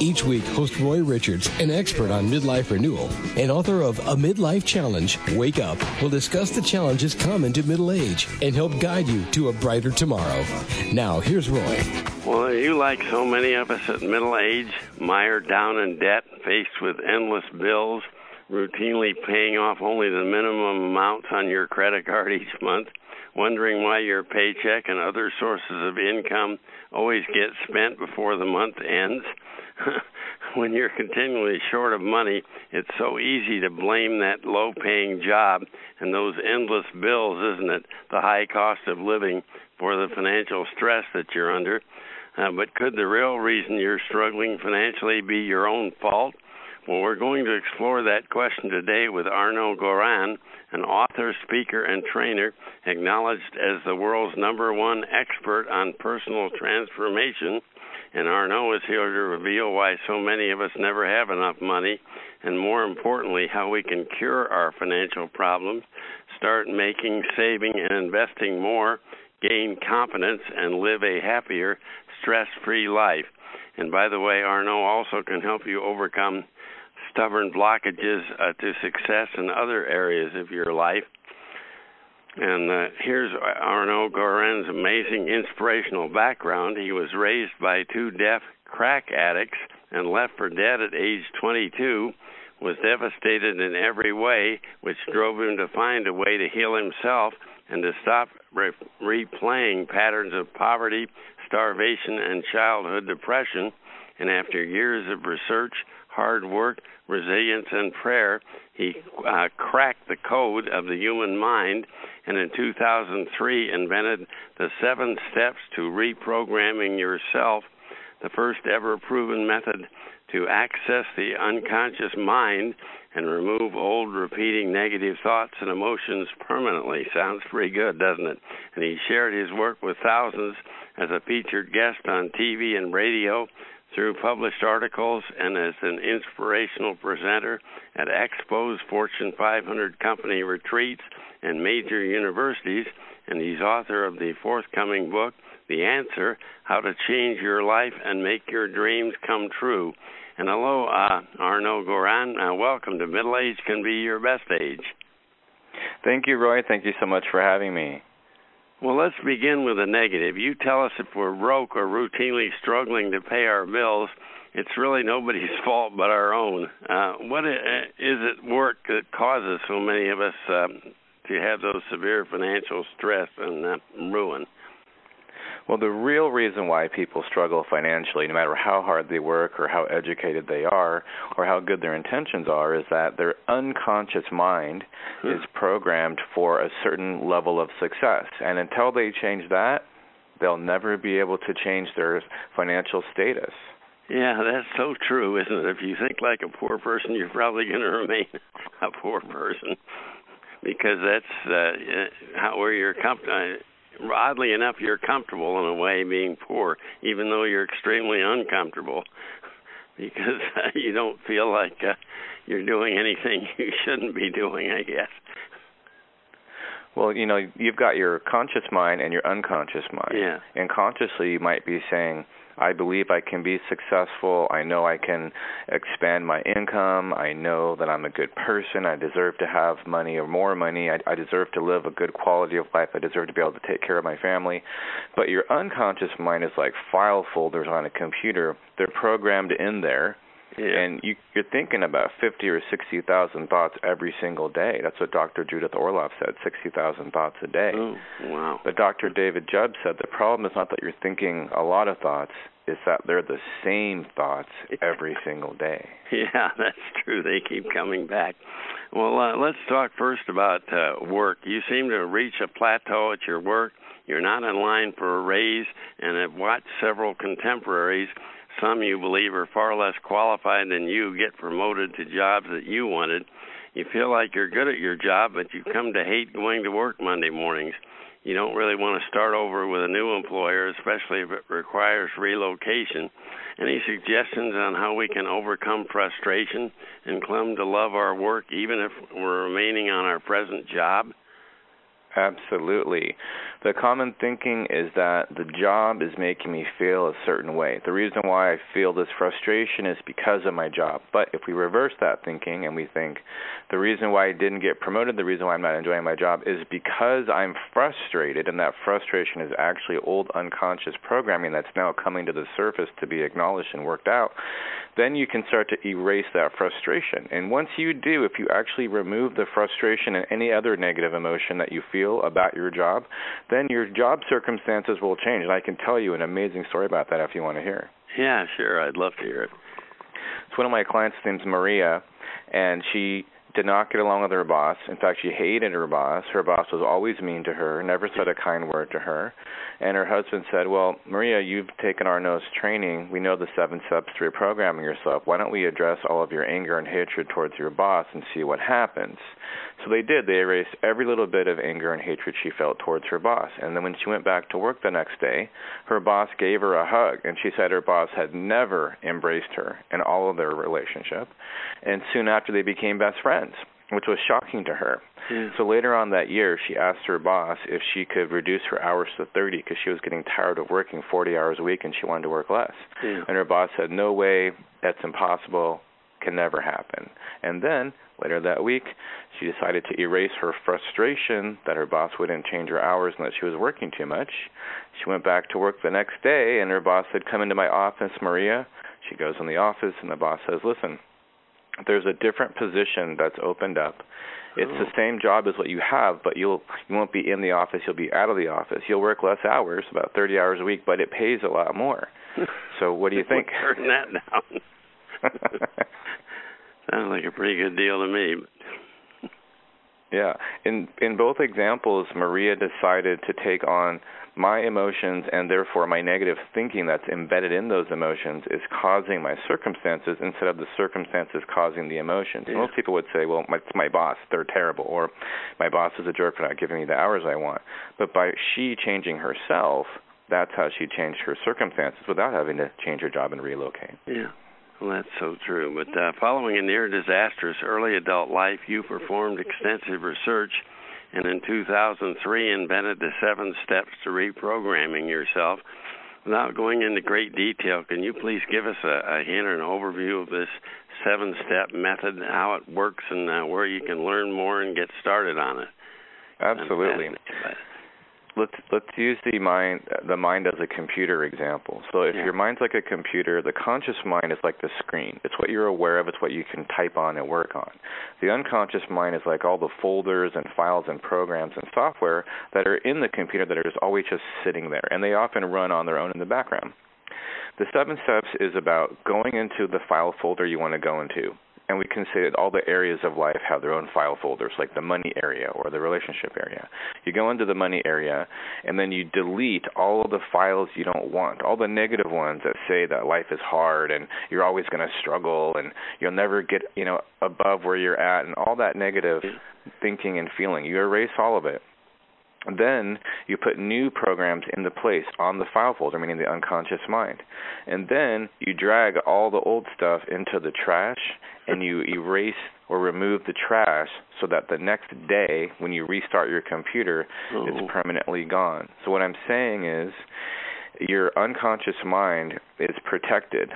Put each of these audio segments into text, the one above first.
Each week, host Roy Richards, an expert on midlife renewal and author of A Midlife Challenge, Wake Up, will discuss the challenges common to middle age and help guide you to a brighter tomorrow. Now, here's Roy. Well, are you like so many of us at middle age, mired down in debt, faced with endless bills, routinely paying off only the minimum amounts on your credit card each month, wondering why your paycheck and other sources of income always get spent before the month ends? When you're continually short of money, it's so easy to blame that low-paying job and those endless bills, isn't it? The high cost of living for the financial stress that you're under. But could the real reason you're struggling financially be your own fault? Well, we're going to explore that question today with Arnoux Goron, an author, speaker, and trainer acknowledged as the world's #1 expert on personal transformation. And Arnoux is here to reveal why so many of us never have enough money, and more importantly, how we can cure our financial problems, start making, saving, and investing more, gain confidence, and live a happier, stress-free life. And by the way, Arnoux also can help you overcome stubborn blockages to success in other areas of your life. And here's Arnoux Goron's amazing inspirational background. He was raised by two deaf crack addicts and left for dead at age 22, was devastated in every way, which drove him to find a way to heal himself and to stop replaying patterns of poverty, starvation, and childhood depression. And after years of research, hard work, resilience, and prayer, he cracked the code of the human mind, and in 2003 invented the 7 Steps to Reprogramming Yourself, the first ever proven method to access the unconscious mind and remove old, repeating negative thoughts and emotions permanently. Sounds pretty good, doesn't it? And he shared his work with thousands as a featured guest on TV and radio, through published articles, and as an inspirational presenter at expos, Fortune 500 company retreats, and major universities. And he's author of the forthcoming book, The Answer, How to Change Your Life and Make Your Dreams Come True. And hello, Arnoux Goron. Welcome to Middle Age Can Be Your Best Age. Thank you, Roy. Thank you so much for having me. Well, let's begin with a negative. You tell us if we're broke or routinely struggling to pay our bills, it's really nobody's fault but our own. What is it work that causes so many of us to have those severe financial stress and ruin? Well, the real reason why people struggle financially, no matter how hard they work or how educated they are or how good their intentions are, is that their unconscious mind is programmed for a certain level of success. And until they change that, they'll never be able to change their financial status. Yeah, that's so true, isn't it? If you think like a poor person, you're probably going to remain a poor person, because that's where you're comfortable. Oddly enough, you're comfortable in a way being poor, even though you're extremely uncomfortable, because you don't feel like you're doing anything you shouldn't be doing, I guess. Well, you know, you've got your conscious mind and your unconscious mind. Yeah. And consciously you might be saying, I believe I can be successful. I know I can expand my income. I know that I'm a good person. I deserve to have money or more money. I deserve to live a good quality of life. I deserve to be able to take care of my family. But your unconscious mind is like file folders on a computer. They're programmed in there. Yeah. And you're thinking about 50 or 60,000 thoughts every single day. That's what Dr. Judith Orloff said, 60,000 thoughts a day. Oh, wow. But Dr. David Jubb said the problem is not that you're thinking a lot of thoughts, it's that they're the same thoughts every single day. Yeah, that's true. They keep coming back. Well, let's talk first about work. You seem to reach a plateau at your work. You're not in line for a raise, and have watched several contemporaries, some you believe are far less qualified than you, get promoted to jobs that you wanted. You feel like you're good at your job, but you come to hate going to work Monday mornings. You don't really want to start over with a new employer, especially if it requires relocation. Any suggestions on how we can overcome frustration and come to love our work, even if we're remaining on our present job? Absolutely. The common thinking is that the job is making me feel a certain way. The reason why I feel this frustration is because of my job. But if we reverse that thinking and we think the reason why I didn't get promoted, the reason why I'm not enjoying my job is because I'm frustrated, and that frustration is actually old unconscious programming that's now coming to the surface to be acknowledged and worked out, then you can start to erase that frustration. And once you do, if you actually remove the frustration and any other negative emotion that you feel about your job, then your job circumstances will change. And I can tell you an amazing story about that if you want to hear. Yeah, sure. I'd love to hear it. So one of my clients, her name's Maria, and she did not get along with her boss. In fact, she hated her boss. Her boss was always mean to her, never said a kind word to her. And her husband said, well, Maria, you've taken Arnoux's training. We know the 7 steps to reprogramming yourself. Why don't we address all of your anger and hatred towards your boss and see what happens? So they did. They erased every little bit of anger and hatred she felt towards her boss. And then when she went back to work the next day, her boss gave her a hug. And she said her boss had never embraced her in all of their relationship. And soon after, they became best friends, which was shocking to her. Yeah. So later on that year, she asked her boss if she could reduce her hours to 30 because she was getting tired of working 40 hours a week and she wanted to work less. Yeah. And her boss said, no way, that's impossible, can never happen. And then later that week, she decided to erase her frustration that her boss wouldn't change her hours and that she was working too much. She went back to work the next day, and her boss said, come into my office, Maria. She goes in the office, and the boss says, listen, there's a different position that's opened up. It's the same job as what you have, but you won't be in the office. You'll be out of the office. You'll work less hours, about 30 hours a week, but it pays a lot more. So what do you think? Turn that down. Sounds like a pretty good deal to me. Yeah. In both examples, Maria decided to take on my emotions, and therefore my negative thinking that's embedded in those emotions is causing my circumstances instead of the circumstances causing the emotions. Yeah. Most people would say, well, it's my boss, they're terrible, or my boss is a jerk for not giving me the hours I want. But by she changing herself, that's how she changed her circumstances without having to change her job and relocate. Yeah. Well, that's so true. But following a near disastrous early adult life, you performed extensive research and in 2003 invented the 7 steps to reprogramming yourself. Without going into great detail, can you please give us a hint or an overview of this 7-step method, how it works, and where you can learn more and get started on it? Absolutely. Let's use the mind as a computer example. So if your mind's like a computer, the conscious mind is like the screen. It's what you're aware of. It's what you can type on and work on. The unconscious mind is like all the folders and files and programs and software that are in the computer that are just always just sitting there, and they often run on their own in the background. The 7 steps is about going into the file folder you want to go into. And we can say that all the areas of life have their own file folders, like the money area or the relationship area. You go into the money area, and then you delete all of the files you don't want, all the negative ones that say that life is hard and you're always going to struggle and you'll never get, above where you're at, and all that negative thinking and feeling. You erase all of it. And then you put new programs into place on the file folder, meaning the unconscious mind. And then you drag all the old stuff into the trash, and you erase or remove the trash so that the next day when you restart your computer, it's permanently gone. So what I'm saying is your unconscious mind is protected.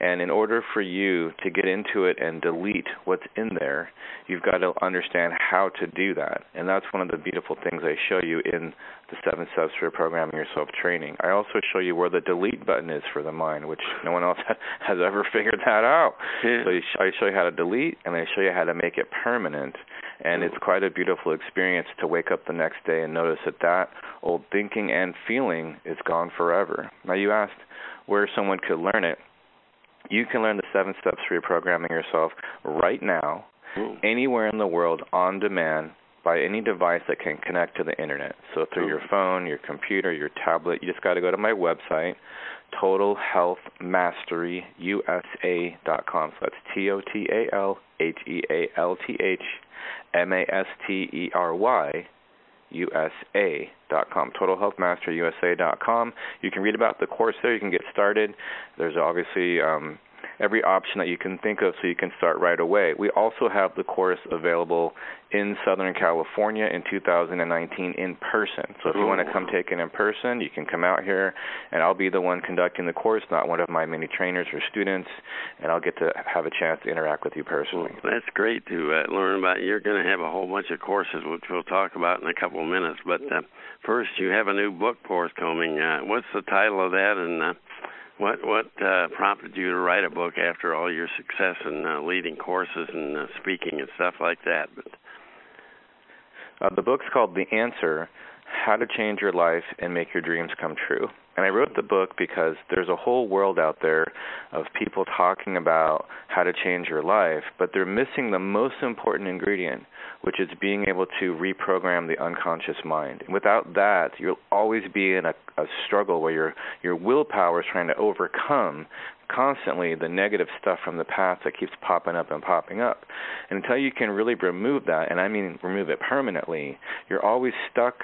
And in order for you to get into it and delete what's in there, you've got to understand how to do that. And that's one of the beautiful things I show you in the 7 Steps for Programming Yourself training. I also show you where the delete button is for the mind, which no one else has ever figured that out. Yeah. So I show you how to delete, and I show you how to make it permanent. And it's quite a beautiful experience to wake up the next day and notice that old thinking and feeling is gone forever. Now, you asked where someone could learn it. You can learn the 7 steps for reprogramming yourself right now, anywhere in the world, on demand, by any device that can connect to the internet. So through your phone, your computer, your tablet, you just got to go to my website, TotalHealthMasteryUSA.com. So that's TotalHealthMasteryUSA.com. TotalHealthMasteryUSA.com. You can read about the course there. You can get started. There's obviously every option that you can think of, so you can start right away. We also have the course available in Southern California in 2019 in person. So if you want to come take it in person, you can come out here, and I'll be the one conducting the course, not one of my many trainers or students, and I'll get to have a chance to interact with you personally. Well, that's great to learn about. You're going to have a whole bunch of courses, which we'll talk about in a couple of minutes. But first, you have a new book forthcoming. What's the title of that, and What prompted you to write a book after all your success in leading courses and speaking and stuff like that? But the book's called The Answer, How to Change Your Life and Make Your Dreams Come True. And I wrote the book because there's a whole world out there of people talking about how to change your life, but they're missing the most important ingredient, which is being able to reprogram the unconscious mind. And without that, you'll always be in a struggle where your willpower is trying to overcome constantly the negative stuff from the past that keeps popping up. And until you can really remove that, and I mean remove it permanently, you're always stuck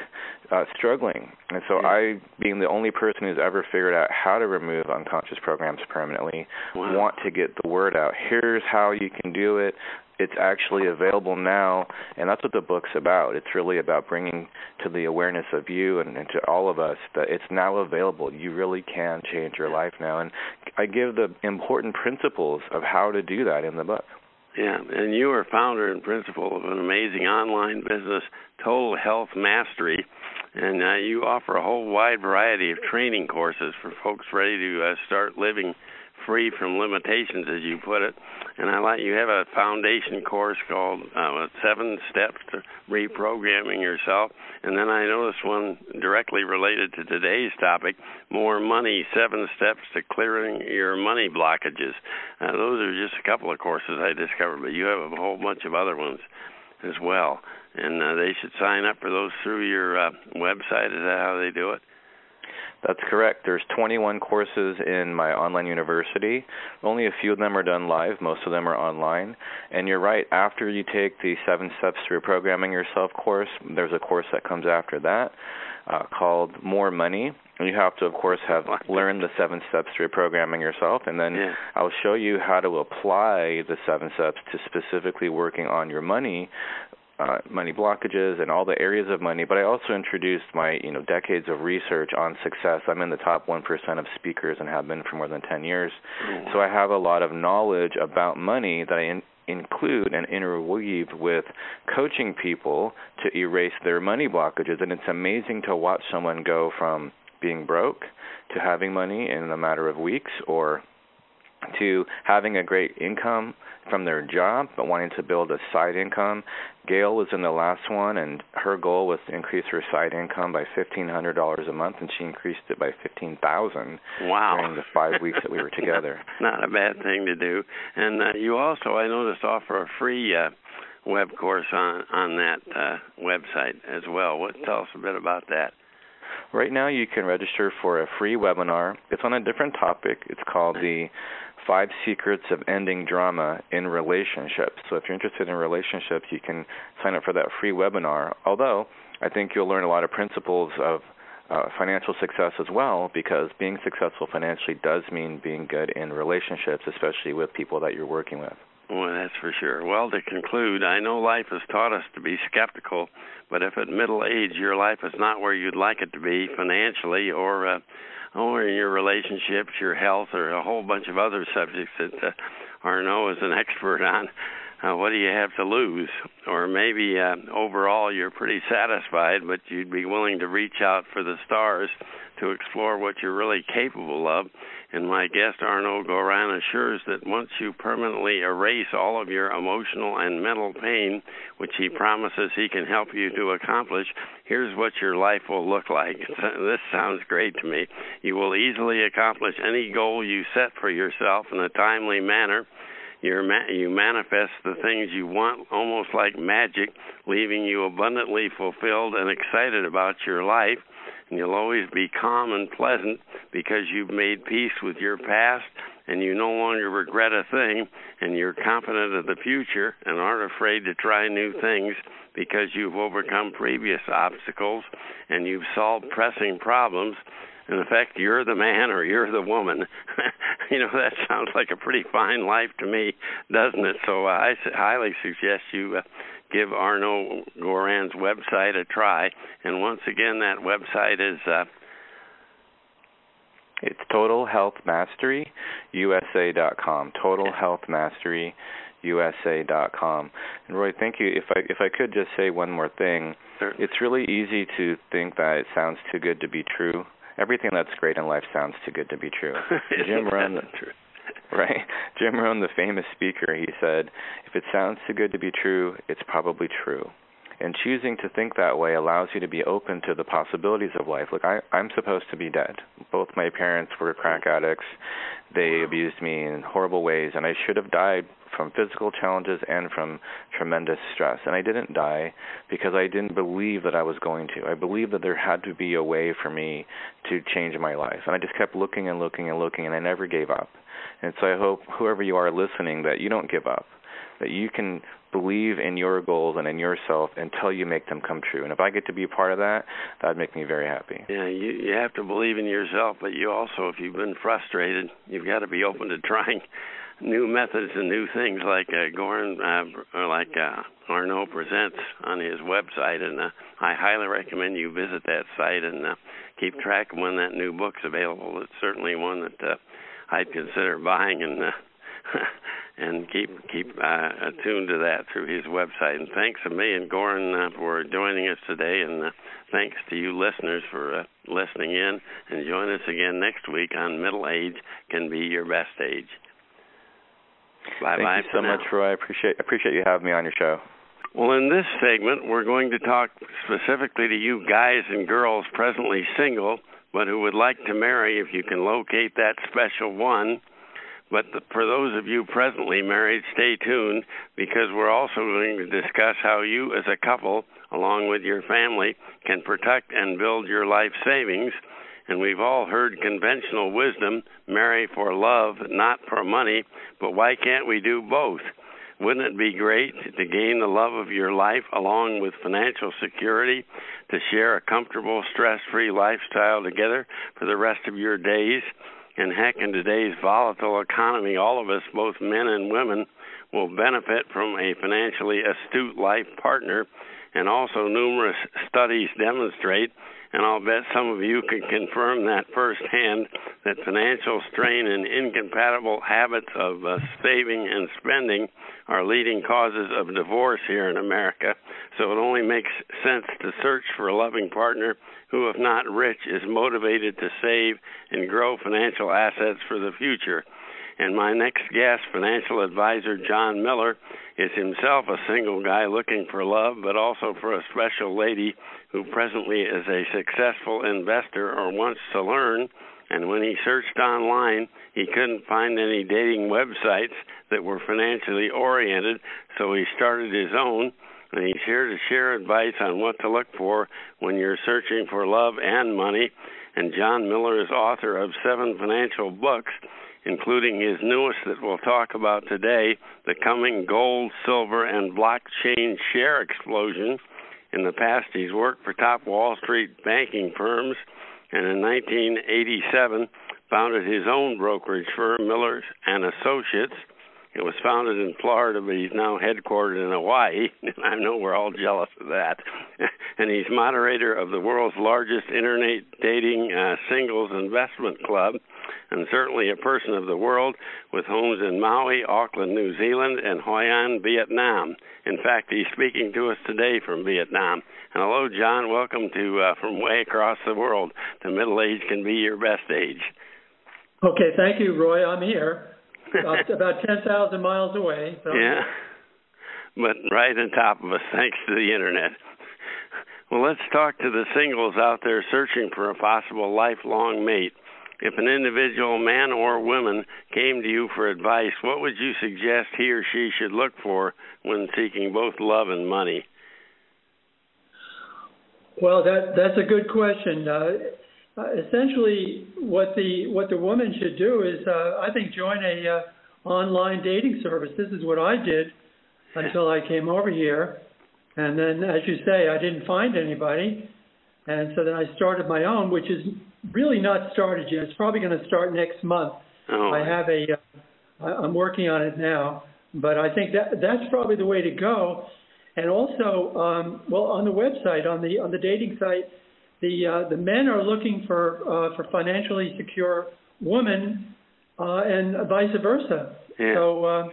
struggling. And so I, being the only person who's ever figured out how to remove unconscious programs permanently, want to get the word out. Here's how you can do it. It's actually available now, and that's what the book's about. It's really about bringing to the awareness of you and to all of us that it's now available. You really can change your life now, and I give the important principles of how to do that in the book. Yeah, and you are founder and principal of an amazing online business, Total Health Mastery, and you offer a whole wide variety of training courses for folks ready to start living free from limitations, as you put it. And I like you have a foundation course called 7 Steps to Reprogramming Yourself. And then I noticed one directly related to today's topic, More Money, 7 Steps to Clearing Your Money Blockages. Those are just a couple of courses I discovered, but you have a whole bunch of other ones as well. And they should sign up for those through your website. Is that how they do it? That's correct. There's 21 courses in my online university. Only a few of them are done live. Most of them are online. And you're right, after you take the 7 Steps to Reprogramming Yourself course, there's a course that comes after that called More Money. And you have to, of course, have learned the 7 Steps to Reprogramming Yourself. And then I'll show you how to apply the 7 Steps to specifically working on your money blockages and all the areas of money, but I also introduced my decades of research on success. I'm in the top 1% of speakers and have been for more than 10 years. So I have a lot of knowledge about money that I include and interweave with coaching people to erase their money blockages. And it's amazing to watch someone go from being broke to having money in a matter of weeks, or to having a great income from their job but wanting to build a side income. Gail was in the last one, and her goal was to increase her side income by $1,500 a month, and she increased it by $15,000 during the 5 weeks that we were together. Not a bad thing to do. And you also, I noticed, offer a free web course on that website as well. Tell us a bit about that. Right now you can register for a free webinar. It's on a different topic. It's called the 5 Secrets of Ending Drama in Relationships. So if you're interested in relationships, you can sign up for that free webinar. Although I think you'll learn a lot of principles of financial success as well, because being successful financially does mean being good in relationships, especially with people that you're working with. Well, that's for sure. Well, to conclude, I know life has taught us to be skeptical, but if at middle age your life is not where you'd like it to be financially or in your relationships, your health, or a whole bunch of other subjects that Arnoux is an expert on, what do you have to lose? Or maybe overall you're pretty satisfied, but you'd be willing to reach out for the stars to explore what you're really capable of. And my guest, Arnoux Goron, assures that once you permanently erase all of your emotional and mental pain, which he promises he can help you to accomplish, here's what your life will look like. This sounds great to me. You will easily accomplish any goal you set for yourself in a timely manner. You manifest the things you want almost like magic, leaving you abundantly fulfilled and excited about your life. and you'll always be calm and pleasant because you've made peace with your past and you no longer regret a thing, and you're confident of the future and aren't afraid to try new things because you've overcome previous obstacles and you've solved pressing problems. In effect, you're the man or you're the woman. That sounds like a pretty fine life to me, doesn't it? So I highly suggest you give Arnoux Goron's website a try. And once again, that website is... It's TotalHealthMasteryUSA.com, TotalHealthMasteryUSA.com. And Roy, thank you. If I could just say one more thing. Sure. It's really easy to think that it sounds too good to be true. Everything that's great in life sounds too good to be true. Jim Rohn, the famous speaker, he said, if it sounds too good to be true, it's probably true. And choosing to think that way allows you to be open to the possibilities of life. Look, I'm supposed to be dead. Both my parents were crack addicts. They abused me in horrible ways, and I should have died from physical challenges and from tremendous stress. And I didn't die because I didn't believe that I was going to. I believed that there had to be a way for me to change my life. And I just kept looking and looking and looking, and I never gave up. And so I hope whoever you are listening that you don't give up, that you can believe in your goals and in yourself until you make them come true. And if I get to be a part of that, that would make me very happy. Yeah, you have to believe in yourself, but you also, if you've been frustrated, you've got to be open to trying new methods and new things like Arnoux presents on his website. And I highly recommend you visit that site and keep track of when that new book's available. It's certainly one that I'd consider buying and and keep attuned to that through his website. And thanks to me and Goron for joining us today, and thanks to you listeners for listening in. And join us again next week on Middle Age Can Be Your Best Age. Bye-bye. Thank you so much, Roy. I appreciate you having me on your show. Well, in this segment, we're going to talk specifically to you guys and girls presently single, but who would like to marry if you can locate that special one. But for those of you presently married, stay tuned, because we're also going to discuss how you as a couple, along with your family, can protect and build your life savings. And we've all heard conventional wisdom, marry for love, not for money, but why can't we do both? Wouldn't it be great to gain the love of your life along with financial security, to share a comfortable, stress-free lifestyle together for the rest of your days? And heck, in today's volatile economy, all of us, both men and women, will benefit from a financially astute life partner. And also numerous studies demonstrate, and I'll bet some of you can confirm that firsthand, that financial strain and incompatible habits of saving and spending are leading causes of divorce here in America. So it only makes sense to search for a loving partner who, if not rich, is motivated to save and grow financial assets for the future. And my next guest, financial advisor John Miller, is himself a single guy looking for love, but also for a special lady who presently is a successful investor or wants to learn. And when he searched online, he couldn't find any dating websites that were financially oriented, so he started his own. And he's here to share advice on what to look for when you're searching for love and money. And John Miller is author of 7 financial books, including his newest that we'll talk about today, The Coming Gold, Silver, and Blockchain Share Explosion. In the past, he's worked for top Wall Street banking firms, and in 1987 founded his own brokerage firm, Miller and Associates. It was founded in Florida, but he's now headquartered in Hawaii. I know we're all jealous of that. And he's moderator of the world's largest internet dating singles investment club, and certainly a person of the world, with homes in Maui, Auckland, New Zealand, and Hoi An, Vietnam. In fact, he's speaking to us today from Vietnam. And hello, John. Welcome to from way across the world to Middle Age Can Be Your Best Age. Okay, thank you, Roy. I'm here. About 10,000 miles away. So. Yeah, but right on top of us, thanks to the Internet. Well, let's talk to the singles out there searching for a possible lifelong mate. If an individual, man or woman, came to you for advice, what would you suggest he or she should look for when seeking both love and money? Well, that's a good question. Essentially, what the woman should do is, I think, join a online dating service. This is what I did until I came over here, and then, as you say, I didn't find anybody, and so then I started my own, which is really not started yet. It's probably going to start next month. Oh. I'm working on it now, but I think that's probably the way to go. And also, well, on the website, on the dating site, the men are looking for financially secure women, and vice versa. Yeah. So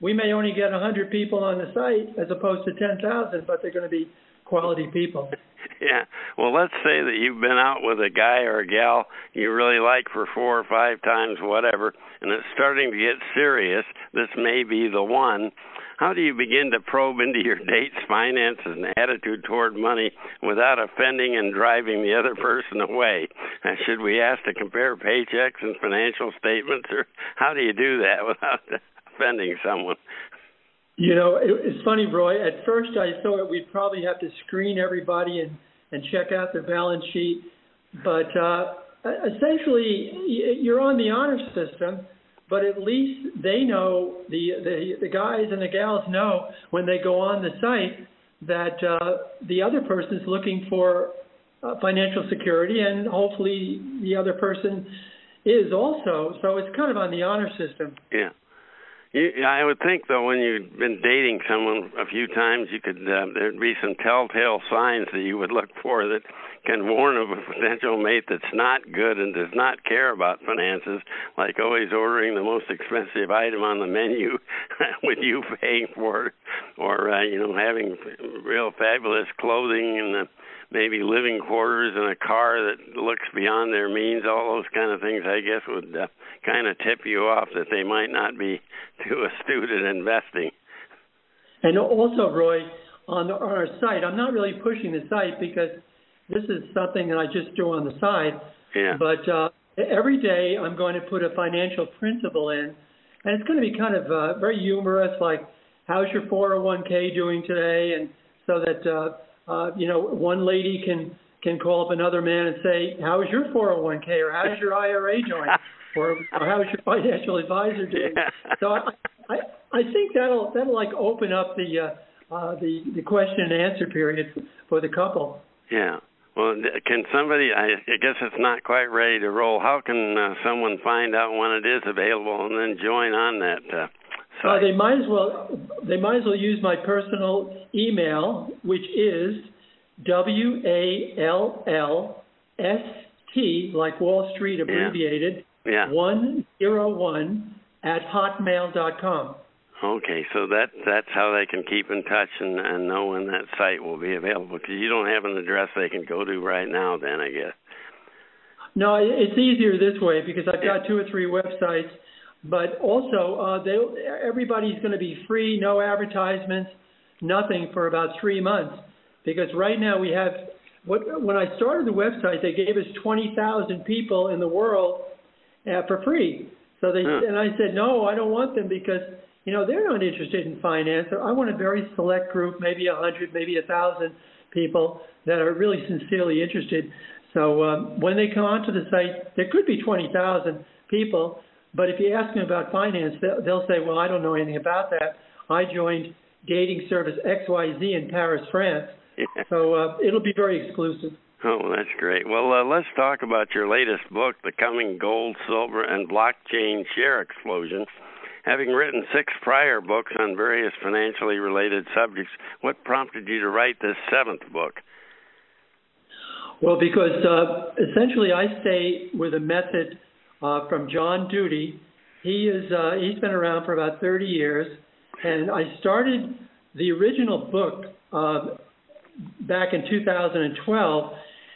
we may only get 100 people on the site as opposed to 10,000, but they're going to be quality people. Yeah. Well, let's say that you've been out with a guy or a gal you really like for 4 or 5 times, whatever, and it's starting to get serious. This may be the one. How do you begin to probe into your date's finances and attitude toward money without offending and driving the other person away? Should we ask to compare paychecks and financial statements, or how do you do that without offending someone? You know, it's funny, Roy. At first I thought we'd probably have to screen everybody and check out their balance sheet. But essentially, you're on the honor system, but at least they know, the guys and the gals know when they go on the site that the other person's looking for financial security, and hopefully the other person is also. So it's kind of on the honor system. Yeah. I would think, though, when you've been dating someone a few times, you could there'd be some telltale signs that you would look for that can warn of a potential mate that's not good and does not care about finances, like always ordering the most expensive item on the menu with you paying for it, or you know, having real fabulous clothing and maybe living quarters in a car that looks beyond their means. All those kind of things, I guess, would kind of tip you off that they might not be too astute at investing. And also, Roy, on our site, I'm not really pushing the site because this is something that I just do on the side. Yeah. But every day I'm going to put a financial principle in, and it's going to be kind of very humorous, like, how's your 401k doing today? And so that... you know, one lady can call up another man and say, how is your 401k, or how is your IRA doing, or how is your financial advisor doing? Yeah. So I think that'll like open up the question and answer period for the couple. Yeah. Well, can somebody, I guess it's not quite ready to roll. How can someone find out when it is available and then join on that? They might as well use my personal email, which is WALLST, like Wall Street abbreviated, 101 at hotmail.com. Okay, so that's how they can keep in touch and know when that site will be available, because you don't have an address they can go to right now then, I guess. No, it's easier this way, because I've got 2 or 3 websites. But also, everybody's going to be free, no advertisements, nothing for about 3 months. Because right now we have, when I started the website, they gave us 20,000 people in the world for free. So and I said, no, I don't want them because, you know, they're not interested in finance. I want a very select group, maybe 100, maybe 1,000 people that are really sincerely interested. So when they come onto the site, there could be 20,000 people. But if you ask them about finance, they'll say, well, I don't know anything about that. I joined dating service XYZ in Paris, France. Yeah. So it'll be very exclusive. Oh, that's great. Well, let's talk about your latest book, The Coming Gold, Silver, and Blockchain Share Explosion. Having written 6 prior books on various financially related subjects, what prompted you to write this 7th book? Well, because essentially I stay with a method from John Duty. He's been around for about 30 years, and I started the original book back in 2012,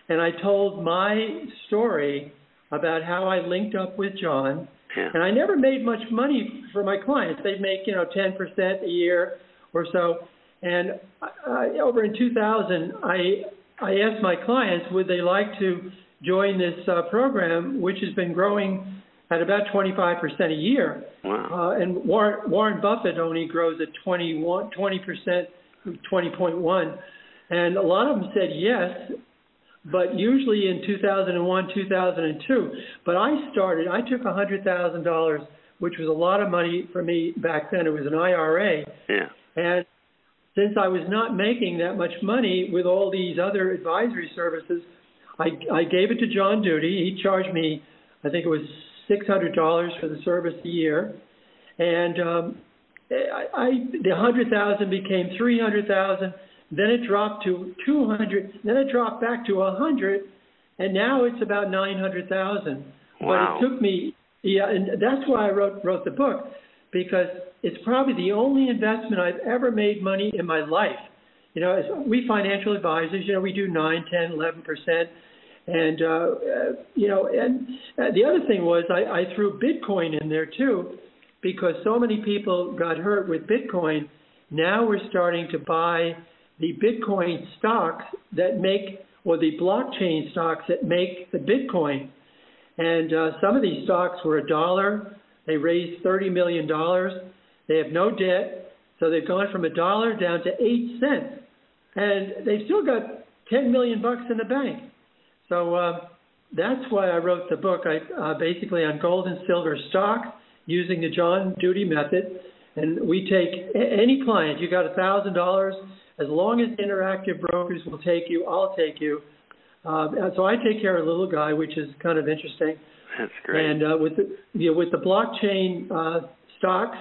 and I told my story about how I linked up with John, and I never made much money for my clients. They'd make, 10% a year or so, and over in 2000, I asked my clients, would they like to join this program, which has been growing at about 25% a year. Wow. And Warren Buffett only grows at 20%, 20.1%. And a lot of them said yes, but usually in 2001, 2002. But I took $100,000, which was a lot of money for me back then. It was an IRA. Yeah. And since I was not making that much money with all these other advisory services, I gave it to John Duty. He charged me, I think it was $600 for the service a year. And the $100,000 became $300,000. Then it dropped to $200,000. Then it dropped back to $100,000, and now it's about $900,000. Wow. But it took me, and that's why I wrote the book, because it's probably the only investment I've ever made money in my life. You know, as we financial advisors, you know, we do 9, 10, 11%. And, you know, and the other thing was I threw Bitcoin in there, too, because so many people got hurt with Bitcoin. Now we're starting to buy the Bitcoin stocks that make, or the blockchain stocks that make the Bitcoin. And some of these stocks were $1. They raised $30 million. They have no debt. So they've gone from $1 down to 8 cents. And they've still got $10 million in the bank. So that's why I wrote the book, basically on gold and silver stocks using the John Duty method. And we take any client, you got $1,000, as long as interactive brokers will take you, I'll take you. So I take care of the little guy, which is kind of interesting. That's great. And with the blockchain stocks,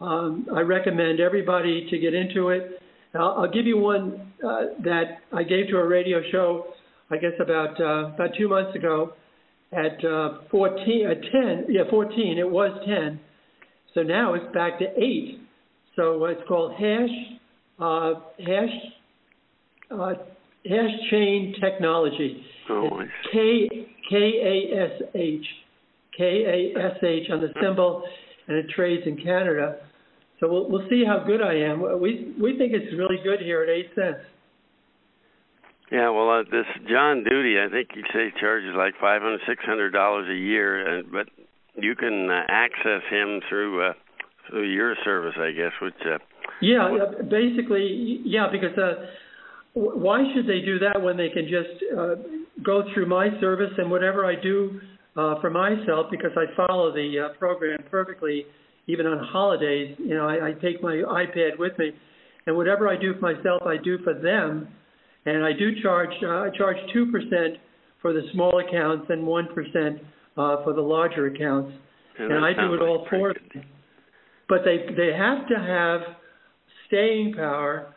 I recommend everybody to get into it. I'll give you one that I gave to a radio show, I guess about 2 months ago, at 14. It was 10, so now it's back to 8. So it's called Hash Chain Technology. Oh, KASH on the symbol, and it trades in Canada. So we'll see how good I am. We think it's really good here at 8 cents. Yeah, well, this John Duty, I think you say charges like $500, $600 a year, but you can access him through your service, I guess. Which because why should they do that when they can just go through my service and whatever I do for myself, because I follow the program perfectly, even on holidays. You know, I take my iPad with me, and whatever I do for myself, I do for them. And I do charge 2% for the small accounts and 1% for the larger accounts. Yeah, and I do it all for them. But they have to have staying power,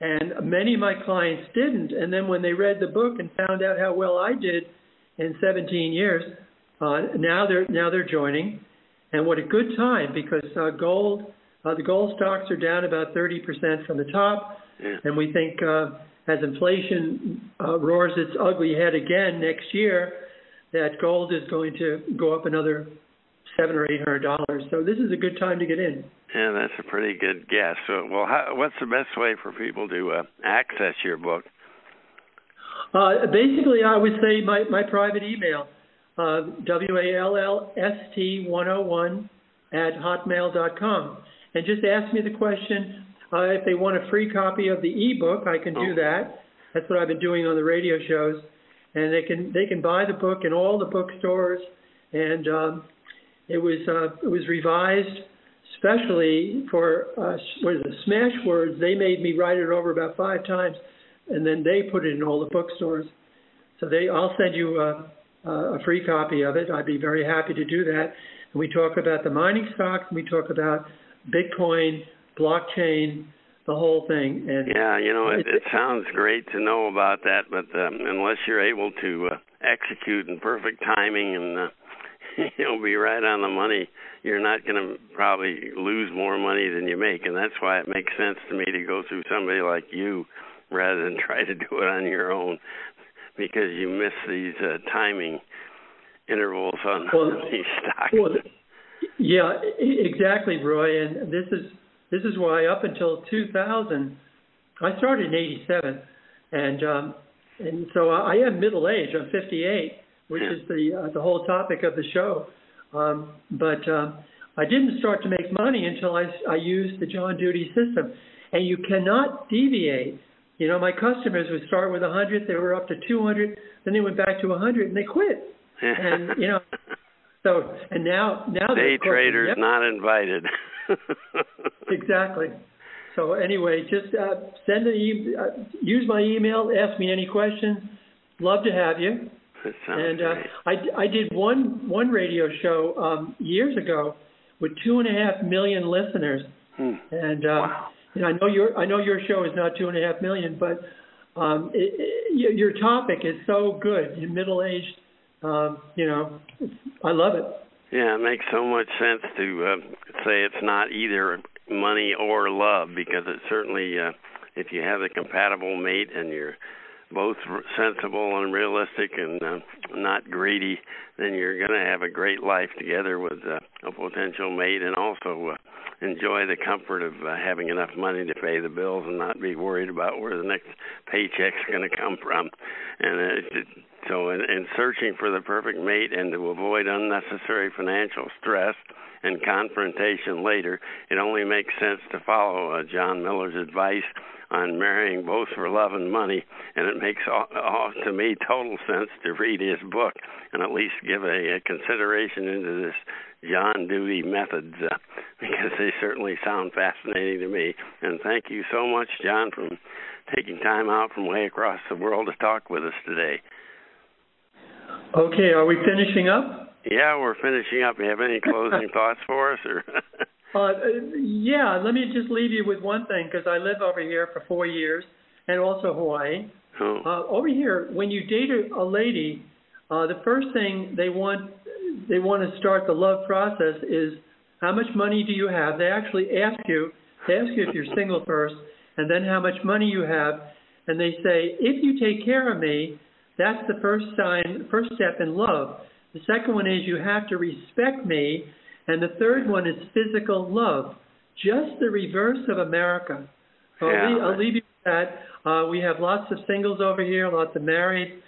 and many of my clients didn't. And then when they read the book and found out how well I did in 17 years, now they're joining. And what a good time, because the gold stocks are down about 30% from the top. Yeah. And we think as inflation roars its ugly head again next year, that gold is going to go up another $700 or $800. So this is a good time to get in. Yeah, that's a pretty good guess. So, well, what's the best way for people to access your book? Basically, I would say my private email, wallst101@hotmail.com, and just ask me the question. If they want a free copy of the e-book, I can do that. That's what I've been doing on the radio shows, and they can buy the book in all the bookstores. And it was revised especially for smash words. They made me write it over about 5 times, and then they put it in all the bookstores. So I'll send you a free copy of it. I'd be very happy to do that. And we talk about the mining stocks, and we talk about Bitcoin, blockchain, the whole thing. And yeah, you know, it sounds great to know about that, but unless you're able to execute in perfect timing and you'll be right on the money, you're not going to probably lose more money than you make. And that's why it makes sense to me to go through somebody like you rather than try to do it on your own, because you miss these timing intervals on these stocks. Well, yeah, exactly, Roy. And this is why up until 2000, I started in 87, and so I am middle-aged. I'm 58, which is the whole topic of the show. I didn't start to make money until I used the John Duty system. And you cannot deviate. You know, my customers would start with 100, they were up to 200, then they went back to 100, and they quit. And, you know, so, and now day traders not invited. Exactly. So anyway, just use my email, ask me any questions. Love to have you. That sounds great. I did one radio show years ago with 2.5 million listeners, and wow. And I know your show is not 2.5 million, but your topic is so good. You're middle-aged, you know, I love it. Yeah, it makes so much sense to say it's not either money or love, because it certainly, if you have a compatible mate and you're both sensible and realistic and not greedy, then you're going to have a great life together with a potential mate, and also enjoy the comfort of having enough money to pay the bills and not be worried about where the next paycheck's going to come from. And so in searching for the perfect mate and to avoid unnecessary financial stress and confrontation later, it only makes sense to follow John Miller's advice on marrying both for love and money, and it makes, to me, total sense to read his book and at least give a consideration into this John Duty methods, because they certainly sound fascinating to me. And thank you so much, John, for taking time out from way across the world to talk with us today. Okay, are we finishing up? Yeah, we're finishing up. Do you have any closing thoughts for us? Or yeah, let me just leave you with one thing, because I live over here for 4 years, and also Hawaii. Oh. Over here, when you date a lady, the first thing they want to start the love process is, how much money do you have? They actually ask you if you're single first, and then how much money you have, and they say, if you take care of me, that's the first sign, first step in love. The second one is, you have to respect me. And the third one is physical love, just the reverse of America. So yeah. I'll leave you with that. We have lots of singles over here, lots of married.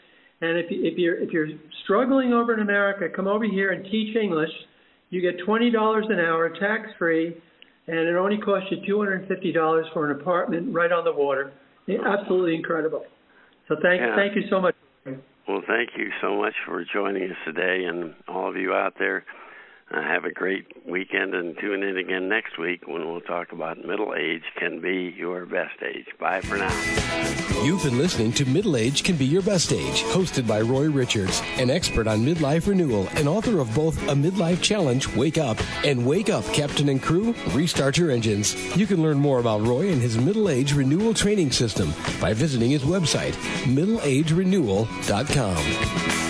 And if you're struggling over in America, come over here and teach English. You get $20 an hour, tax-free, and it only costs you $250 for an apartment right on the water. Absolutely incredible. So thank you so much. Well, thank you so much for joining us today, and all of you out there. Have a great weekend, and tune in again next week when we'll talk about middle age can be your best age. Bye for now. You've been listening to Middle Age Can Be Your Best Age, hosted by Roy Richards, an expert on midlife renewal and author of both A Midlife Challenge, Wake Up, and Wake Up, Captain and Crew, Restart Your Engines. You can learn more about Roy and his middle age renewal training system by visiting his website, middleagerenewal.com.